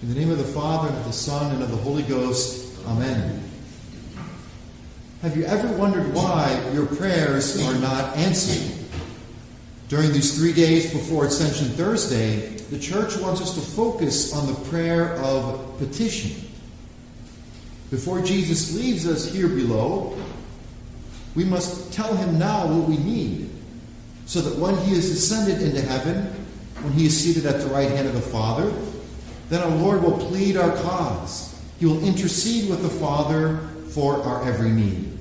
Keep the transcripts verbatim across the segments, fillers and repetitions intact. In the name of the Father, and of the Son, and of the Holy Ghost. Amen. Have you ever wondered why your prayers are not answered? During these three days before Ascension Thursday, the Church wants us to focus on the prayer of petition. Before Jesus leaves us here below, we must tell him now what we need, so that when he is ascended into heaven, when he is seated at the right hand of the Father, then our Lord will plead our cause. He will intercede with the Father for our every need.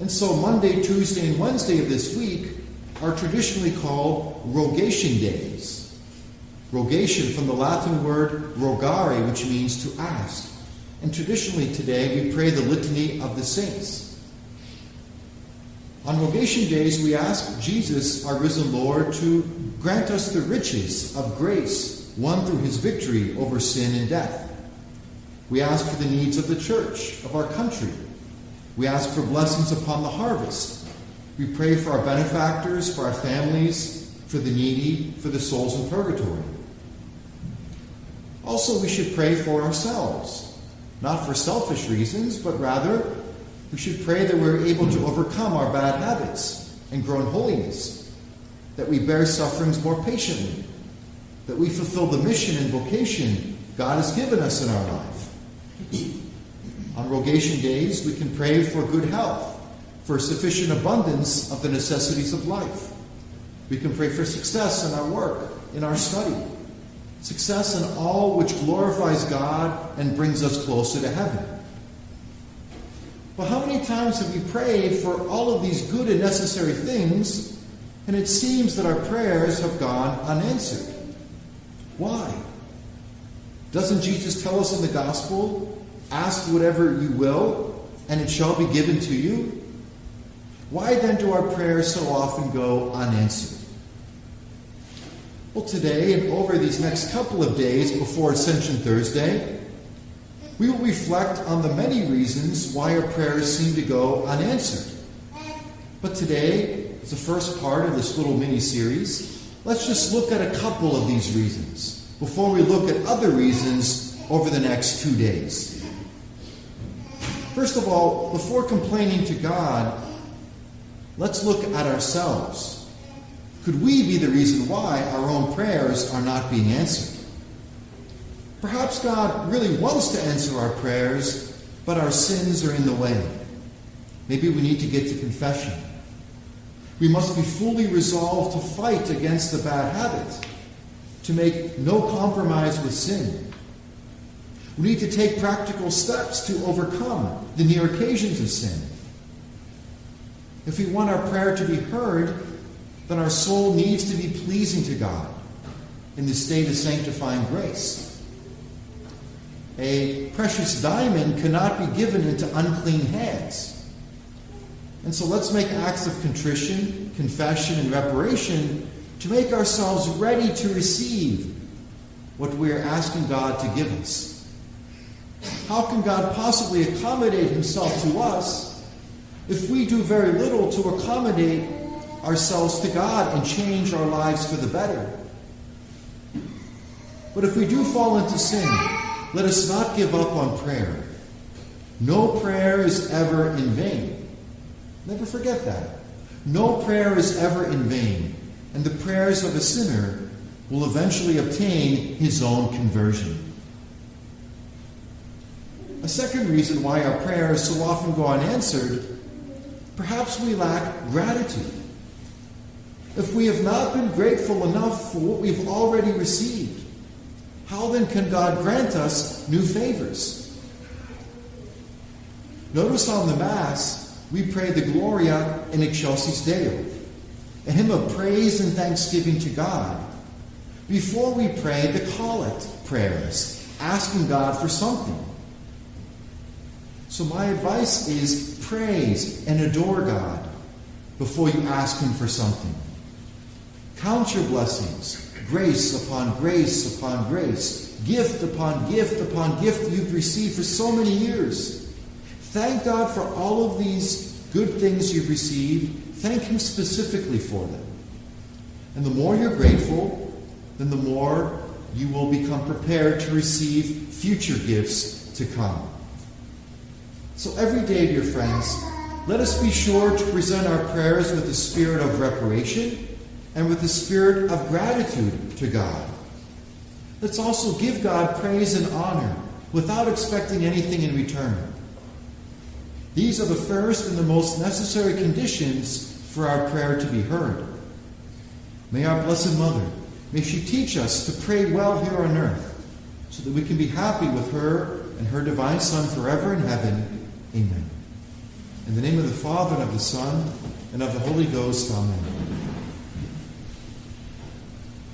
And so Monday, Tuesday, and Wednesday of this week are traditionally called Rogation Days. Rogation from the Latin word rogare, which means to ask. And traditionally today we pray the Litany of the Saints. On Rogation Days we ask Jesus, our risen Lord, to grant us the riches of grace won through his victory over sin and death. We ask for the needs of the church, of our country. We ask for blessings upon the harvest. We pray for our benefactors, for our families, for the needy, for the souls in purgatory. Also, we should pray for ourselves, not for selfish reasons, but rather we should pray that we're able to overcome our bad habits and grow in holiness, that we bear sufferings more patiently, that we fulfill the mission and vocation God has given us in our life. On Rogation Days, we can pray for good health, for sufficient abundance of the necessities of life. We can pray for success in our work, in our study, success in all which glorifies God and brings us closer to heaven. But how many times have we prayed for all of these good and necessary things, and it seems that our prayers have gone unanswered? Why? Doesn't Jesus tell us in the gospel, ask whatever you will, and it shall be given to you? Why then do our prayers so often go unanswered? Well, today and over these next couple of days before Ascension Thursday, we will reflect on the many reasons why our prayers seem to go unanswered. But today, as the first part of this little mini-series, let's just look at a couple of these reasons before we look at other reasons over the next two days. First of all, before complaining to God, let's look at ourselves. Could we be the reason why our own prayers are not being answered? Perhaps God really wants to answer our prayers, but our sins are in the way. Maybe we need to get to confession. We must be fully resolved to fight against the bad habit, to make no compromise with sin. We need to take practical steps to overcome the near occasions of sin. If we want our prayer to be heard, then our soul needs to be pleasing to God in the state of sanctifying grace. A precious diamond cannot be given into unclean hands. And so let's make acts of contrition, confession, and reparation to make ourselves ready to receive what we are asking God to give us. How can God possibly accommodate himself to us if we do very little to accommodate ourselves to God and change our lives for the better? But if we do fall into sin, let us not give up on prayer. No prayer is ever in vain. Never forget that. No prayer is ever in vain, and the prayers of a sinner will eventually obtain his own conversion. A second reason why our prayers so often go unanswered, perhaps we lack gratitude. If we have not been grateful enough for what we've already received, how then can God grant us new favors? Notice on the Mass, we pray the Gloria in excelsis Deo, a hymn of praise and thanksgiving to God, before we pray the collect prayers, asking God for something. So my advice is praise and adore God before you ask him for something. Count your blessings, grace upon grace upon grace, gift upon gift upon gift you've received for so many years. Thank God for all of these good things you've received. Thank him specifically for them. And the more you're grateful, then the more you will become prepared to receive future gifts to come. So every day, dear friends, let us be sure to present our prayers with the spirit of reparation and with the spirit of gratitude to God. Let's also give God praise and honor without expecting anything in return. These are the first and the most necessary conditions for our prayer to be heard. May our Blessed Mother, may she teach us to pray well here on earth, so that we can be happy with her and her divine Son forever in heaven. Amen. In the name of the Father, and of the Son, and of the Holy Ghost, amen.